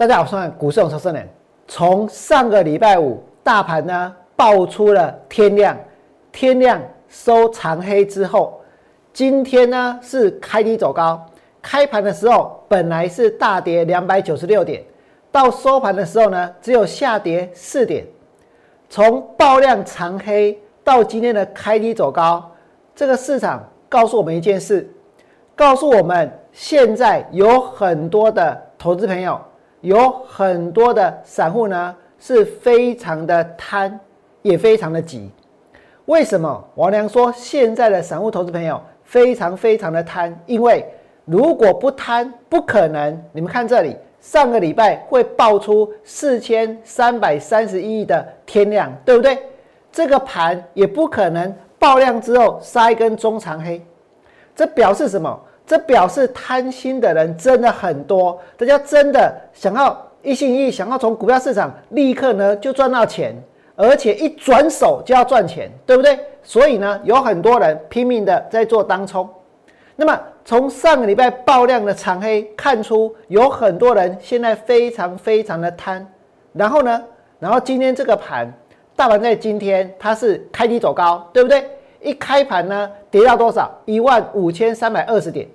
大家好，我是股市永胜胜人。从上个礼拜五大盘呢爆出了天量，天量收长黑之后，今天呢是开低走高，开盘的时候本来是大跌296点，到收盘的时候呢只有下跌4点。从爆量长黑到今天的开低走高，这个市场告诉我们一件事，告诉我们现在有很多的投资朋友，有很多的散户呢是非常的贪，也非常的急。为什么王良说现在的散户投资朋友非常的贪？因为如果不贪，不可能。你们看这里，上个礼拜会爆出4331亿的天量，对不对？这个盘也不可能爆量之后杀一根中长黑。这表示什么？这表示贪心的人真的很多，大家真的想要一心一意，想要从股票市场立刻呢就赚到钱，而且一转手就要赚钱，对不对？所以呢，有很多人拼命的在做当冲。那么从上个礼拜爆量的长黑看出，有很多人现在非常的贪。然后今天这个盘，大盘在今天它是开低走高，对不对？一开盘呢跌到多少？15320点。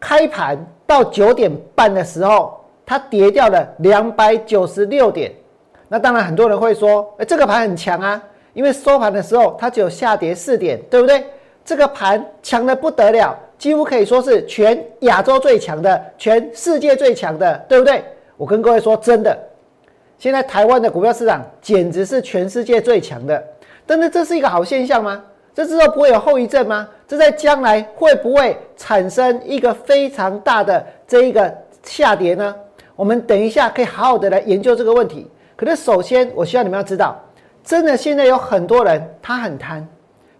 开盘到9点半的时候，它跌掉了296点。那当然，很多人会说，这个盘很强啊，因为收盘的时候它只有下跌4点，对不对？这个盘强得不得了，几乎可以说是全亚洲最强的，全世界最强的，对不对？我跟各位说真的，现在台湾的股票市场简直是全世界最强的。但是这是一个好现象吗？这之后不会有后遗症吗？这在将来会不会产生一个非常大的这一个下跌呢？我们等一下可以好好的来研究这个问题。可是首先我希望你们要知道，真的现在有很多人他很贪，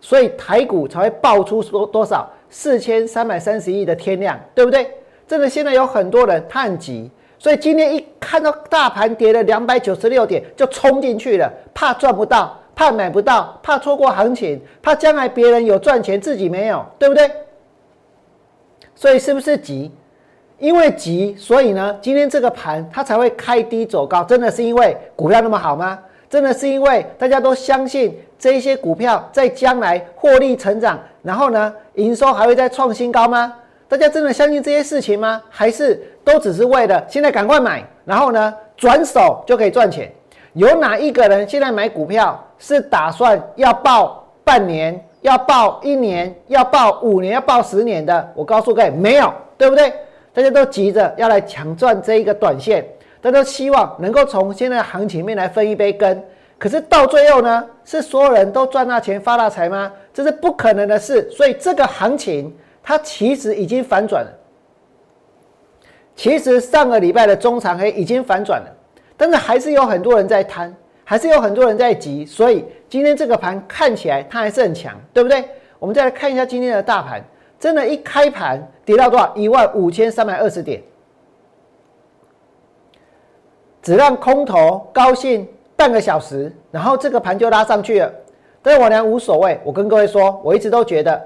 所以台股才会爆出多少4331亿的天量，对不对？真的现在有很多人他很急，所以今天一看到大盘跌了296点就冲进去了，怕赚不到，怕买不到，怕错过行情，怕将来别人有赚钱自己没有，对不对？所以是不是急？因为急，所以呢今天这个盘它才会开低走高。真的是因为股票那么好吗？真的是因为大家都相信这些股票在将来获利成长，然后呢营收还会再创新高吗？大家真的相信这些事情吗？还是都只是为了现在赶快买，然后呢转手就可以赚钱？有哪一个人现在买股票是打算要抱半年，要抱一年，要抱5年，要抱10年的？我告诉各位，没有，对不对？大家都急着要来抢赚这一个短线，大家都希望能够从现在的行情面来分一杯羹。可是到最后呢，是所有人都赚大钱发大财吗？这是不可能的事。所以这个行情它其实已经反转了，其实上个礼拜的中长黑已经反转了，但是还是有很多人在贪，还是有很多人在急，所以今天这个盘看起来它还是很强，对不对？我们再来看一下今天的大盘，真的一开盘跌到多少？15320点，只让空头高兴半个小时，然后这个盘就拉上去了。但是我俩无所谓，我跟各位说，我一直都觉得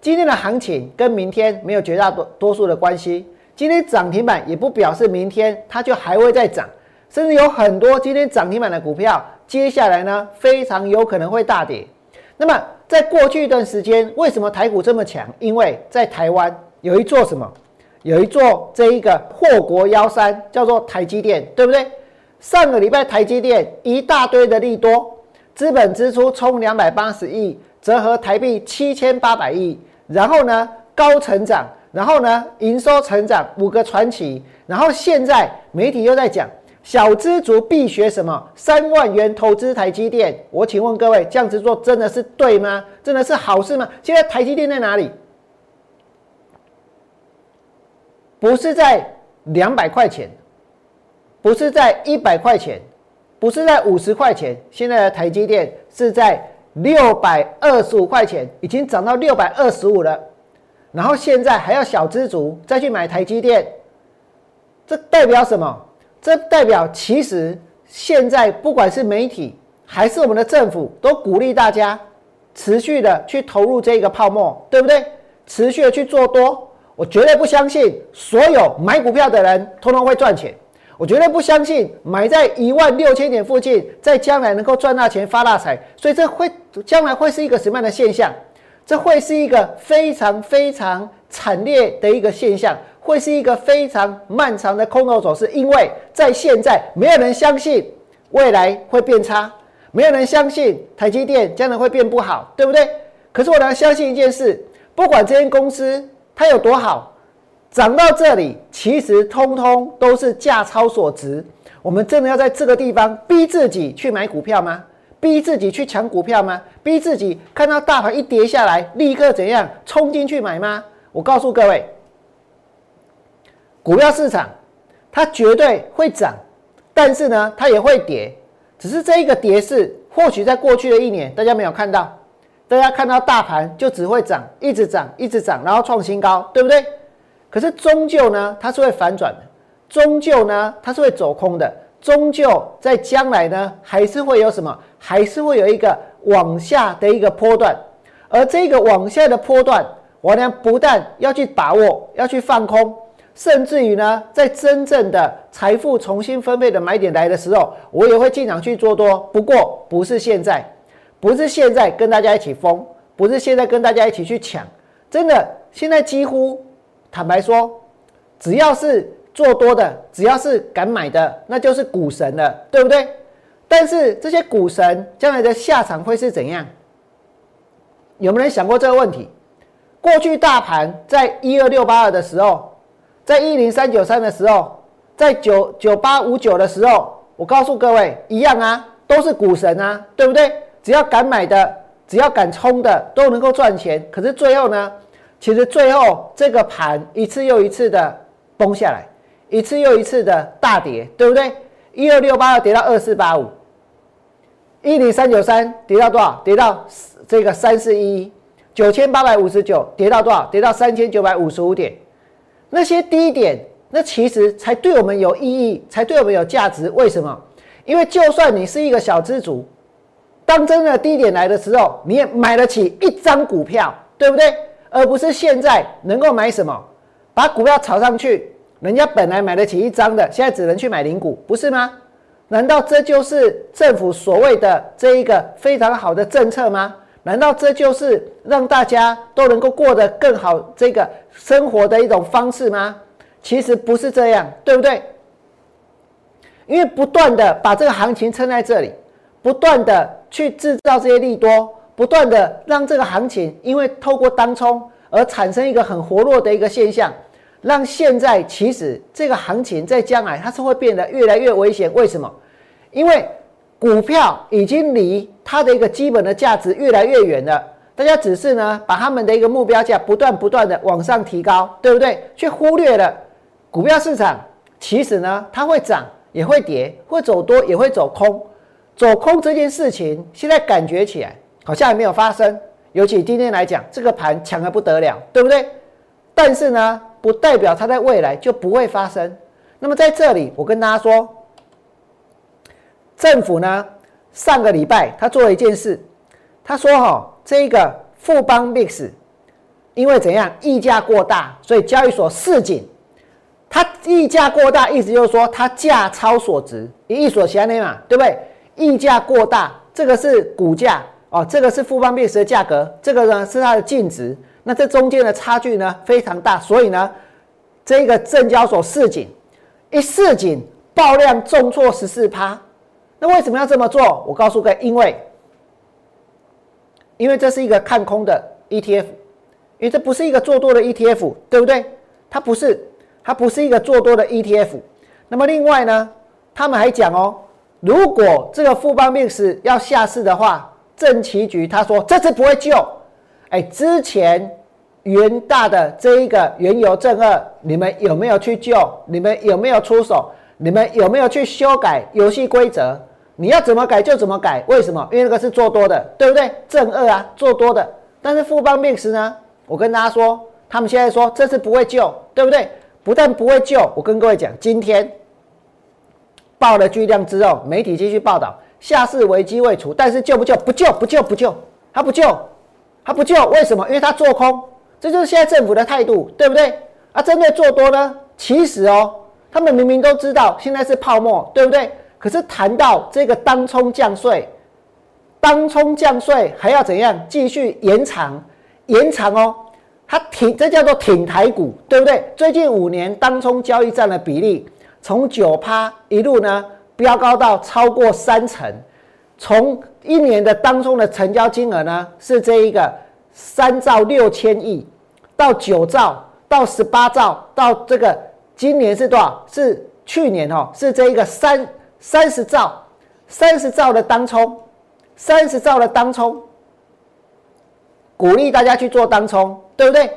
今天的行情跟明天没有绝大多数的关系，今天涨停板也不表示明天它就还会再涨，甚至有很多今天涨停板的股票，接下来呢非常有可能会大跌。那么在过去一段时间，为什么台股这么强？因为在台湾有一座什么？有一座这一个祸国妖山，叫做台积电，对不对？上个礼拜台积电一大堆的利多，资本支出冲280亿，折合台币7800亿，然后呢高成长，然后呢营收成长5个传奇，然后现在媒体又在讲。小资族必学什么？3万元投资台积电。我请问各位，这样子做真的是对吗？真的是好事吗？现在台积电在哪里？不是在200块钱，不是在100块钱，不是在50块钱，现在的台积电是在625块钱，已经涨到625了。然后现在还要小资族再去买台积电，这代表什么？这代表其实现在不管是媒体还是我们的政府，都鼓励大家持续的去投入这个泡沫，对不对？持续的去做多。我绝对不相信所有买股票的人通通会赚钱，我绝对不相信买在16000点附近，在将来能够赚大钱发大财。所以这会将来会是一个什么样的现象？这会是一个非常非常惨烈的一个现象，会是一个非常漫长的空头走势。因为在现在，没有人相信未来会变差，没有人相信台积电将来会变不好，对不对？可是我能相信一件事，不管这间公司它有多好，涨到这里其实通通都是价超所值。我们真的要在这个地方逼自己去买股票吗？逼自己去抢股票吗？逼自己看到大盘一跌下来立刻怎样冲进去买吗？我告诉各位，股票市场它绝对会涨，但是呢它也会跌，只是这一个跌势或许在过去的一年大家没有看到，大家看到大盘就只会涨，一直涨一直涨，然后创新高，对不对？可是终究呢它是会反转的，终究呢它是会走空的，终究在将来呢还是会有什么，还是会有一个往下的一个波段。而这个往下的波段，我呢不但要去把握，要去放空，甚至于呢在真正的财富重新分配的买点来的时候，我也会进场去做多。不过不是现在，不是现在跟大家一起疯，不是现在跟大家一起去抢。真的现在几乎坦白说，只要是做多的，只要是敢买的，那就是股神了，对不对？但是这些股神将来的下场会是怎样？有没有人想过这个问题？过去大盘在12682的时候，在10393的时候，在9859的时候，我告诉各位一样啊，都是股神啊，对不对？只要敢买的，只要敢冲的，都能够赚钱。可是最后呢，其实最后这个盘一次又一次的崩下来，一次又一次的大跌，对不对？12682跌到2485，10393跌到多少？跌到这个3411，9859跌到多少？跌到3955点。那些低点，那其实才对我们有意义，才对我们有价值。为什么？因为就算你是一个小资族，当真的低点来的时候，你也买得起一张股票，对不对？而不是现在能够买什么，把股票炒上去，人家本来买得起一张的，现在只能去买零股，不是吗？难道这就是政府所谓的这一个非常好的政策吗？难道这就是让大家都能够过得更好这个生活的一种方式吗？其实不是这样，对不对？因为不断的把这个行情撑在这里，不断的去制造这些利多，不断的让这个行情因为透过当冲而产生一个很活络的一个现象，让现在其实这个行情在将来它是会变得越来越危险。为什么？因为股票已经离它的一个基本的价值越来越远了，大家只是呢把他们的一个目标价不断的往上提高，对不对？却忽略了股票市场其实呢它会涨也会跌，会走多也会走空。走空这件事情现在感觉起来好像还没有发生，尤其今天来讲，这个盘强得不得了，对不对？但是呢不代表它在未来就不会发生。那么在这里我跟大家说，政府呢上个礼拜他做了一件事，他说这个富邦 VIX 因为怎样溢价过大，所以交易所市井它溢价过大，意思就是说它价超所值，一所其他内嘛，对不对？溢价过大，这个是股价哦，这个是富邦 VIX 的价格，这个呢是它的净值，那这中间的差距呢非常大，所以呢这个证交所市井一市井爆量重挫 14%。那为什么要这么做？我告诉各位，因为这是一个看空的 ETF， 因为这不是一个做多的 ETF， 对不对？它不是一个做多的 ETF。那么另外呢，他们还讲如果这个富邦 VIX 要下市的话，政企局他说这次不会救。之前元大的这一个原油正二，你们有没有去救？你们有没有出手？你们有没有去修改游戏规则？你要怎么改就怎么改，为什么？因为那个是做多的，对不对？正二啊，做多的。但是富邦 VIX 呢，我跟大家说，他们现在说这次不会救，对不对？不但不会救，我跟各位讲，今天爆了巨量之后，媒体继续报道下市危机未除，但是救不救？不救，不救，不救，他不救，为什么？因为他做空，这就是现在政府的态度，对不对？啊，针对做多呢，其实哦，他们明明都知道现在是泡沫，对不对？可是谈到这个当冲降税，当冲降税还要怎样？继续延长哦。它挺，这叫做挺台股，对不对？最近5年当冲交易占的比例从9%一路呢飙高到超过30%，从一年的当冲的成交金额呢是这一个3兆6千亿到9兆到18兆到这个今年是多少？是去年哦，是这一个30兆的当冲，鼓励大家去做当冲，对不对？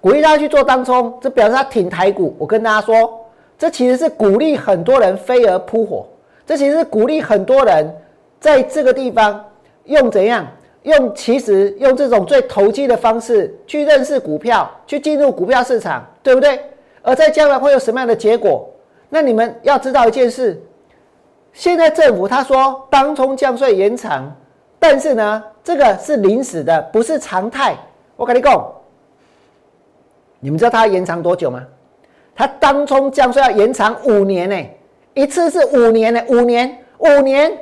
鼓励大家去做当冲，这表示他挺台股。我跟大家说，这其实是鼓励很多人飞蛾扑火，这其实是鼓励很多人在这个地方用怎样用，其实用这种最投机的方式去认识股票，去进入股票市场，对不对？而在将来会有什么样的结果？那你们要知道一件事，现在政府他说当冲降税延长，但是呢，这个是临时的，不是常态。我跟你讲，你们知道它延长多久吗？它当冲降税要延长5年呢、欸，一次是5年呢、欸，5年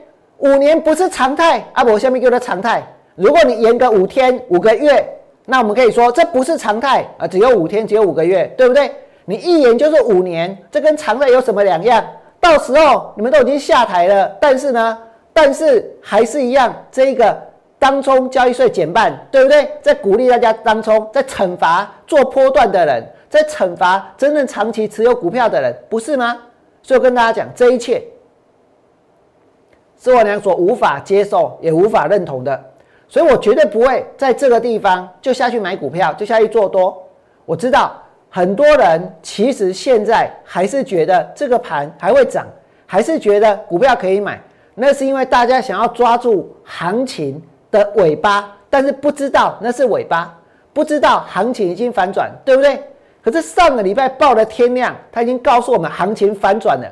不是常态啊！我下面给它常态。如果你延个5天、5个月，那我们可以说这不是常态啊，只有5天，只有5个月，对不对？你一延就是5年，这跟常态有什么两样？到时候你们都已经下台了，但是呢？但是还是一样，这个当冲交易税减半，对不对？在鼓励大家当冲，在惩罚做波段的人，在惩罚真正长期持有股票的人，不是吗？所以我跟大家讲，这一切是我娘所无法接受也无法认同的，所以我绝对不会在这个地方就下去买股票，就下去做多。我知道很多人其实现在还是觉得这个盘还会涨，还是觉得股票可以买。那是因为大家想要抓住行情的尾巴，但是不知道那是尾巴，不知道行情已经反转，对不对？可是上个礼拜报的天量，它已经告诉我们行情反转了。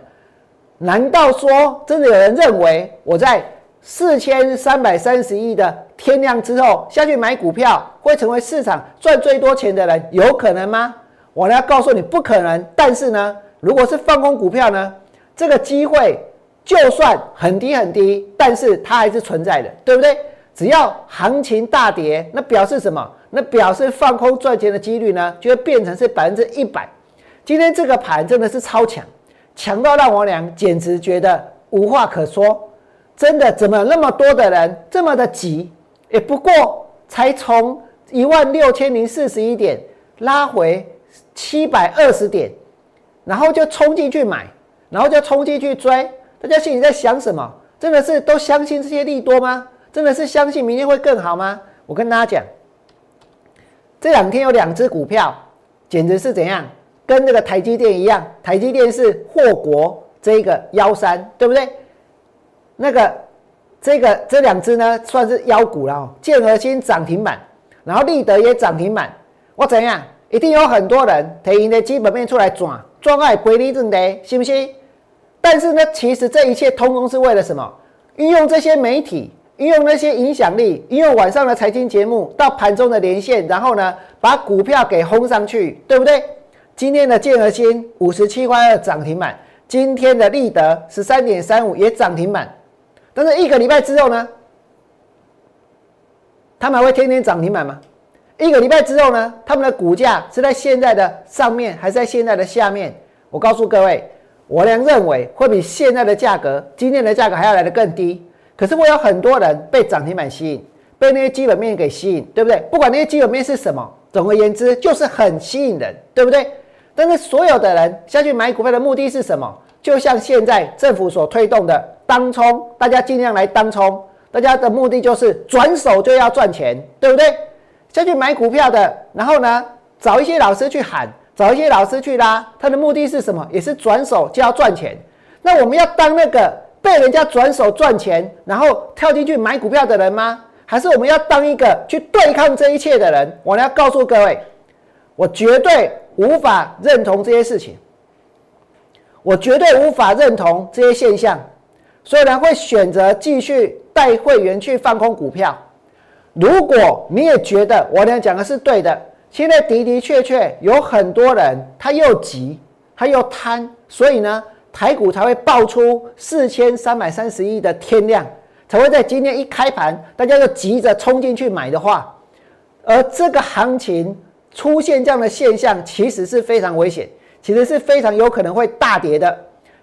难道说真的有人认为我在4331的天量之后下去买股票，会成为市场赚最多钱的人？有可能吗？我要告诉你不可能。但是呢，如果是放空股票呢，这个机会就算很低很低，但是它还是存在的，对不对？只要行情大跌，那表示什么？那表示放空赚钱的几率呢，就会变成是100%。今天这个盘真的是超强，强到让我俩简直觉得无话可说。真的，怎么那么多的人这么的急？也不过才从16041点拉回720点，然后就冲进去买，然后就冲进去追。大家心里在想什么？真的是都相信这些利多吗？真的是相信明天会更好吗？我跟大家讲，这两天有2只股票，简直是怎样？跟那个台积电一样，台积电是祸国这个13，对不对？那个这2只呢，算是妖股了哦。建和新涨停板，然后立德也涨停板。我怎样？一定有很多人提因的基本面出来转，转爱赔你挣的，信不信？但是呢，其实这一切通通是为了什么？运用这些媒体，运用那些影响力，运用晚上的财经节目到盘中的连线，然后呢，把股票给轰上去，对不对？今天的建和新57块2涨停板，今天的立德13.35也涨停板。但是一个礼拜之后呢，他们还会天天涨停板吗？一个礼拜之后呢，他们的股价是在现在的上面，还是在现在的下面？我告诉各位。我俩认为会比现在的价格，今天的价格还要来得更低。可是会有很多人被涨停板吸引，被那些基本面给吸引，对不对？不管那些基本面是什么，总而言之就是很吸引人，对不对？但是所有的人下去买股票的目的是什么？就像现在政府所推动的当冲，大家尽量来当冲，大家的目的就是转手就要赚钱，对不对？下去买股票的，然后呢，找一些老师去喊。找一些老师去拉，他的目的是什么？也是转手就要赚钱。那我们要当那个被人家转手赚钱，然后跳进去买股票的人吗？还是我们要当一个去对抗这一切的人？我要告诉各位，我绝对无法认同这些事情，我绝对无法认同这些现象，所以呢，会选择继续带会员去放空股票。如果你也觉得我讲的是对的，现在的确有很多人他又急他又贪，所以呢台股才会爆出4330亿的天量，才会在今天一开盘大家就急着冲进去买的话，而这个行情出现这样的现象其实是非常危险，其实是非常有可能会大跌的。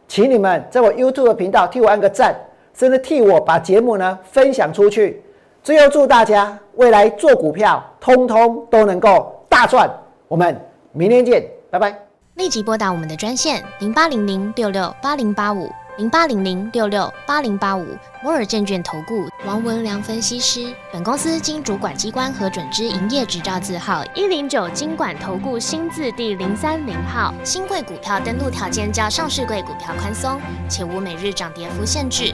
请你们在我 YouTube 的频道替我按个赞，甚至替我把节目呢分享出去。最后祝大家未来做股票通通都能够大赚，我们明天见，拜拜。立即拨打我们的专线08006680850800668085摩尔证券投顾王文良分析师。本公司经主管机关核准之营业执照字号109金管投顾新字第030号。新贵股票登录条件较上市贵股票宽松，且无每日涨跌幅限制。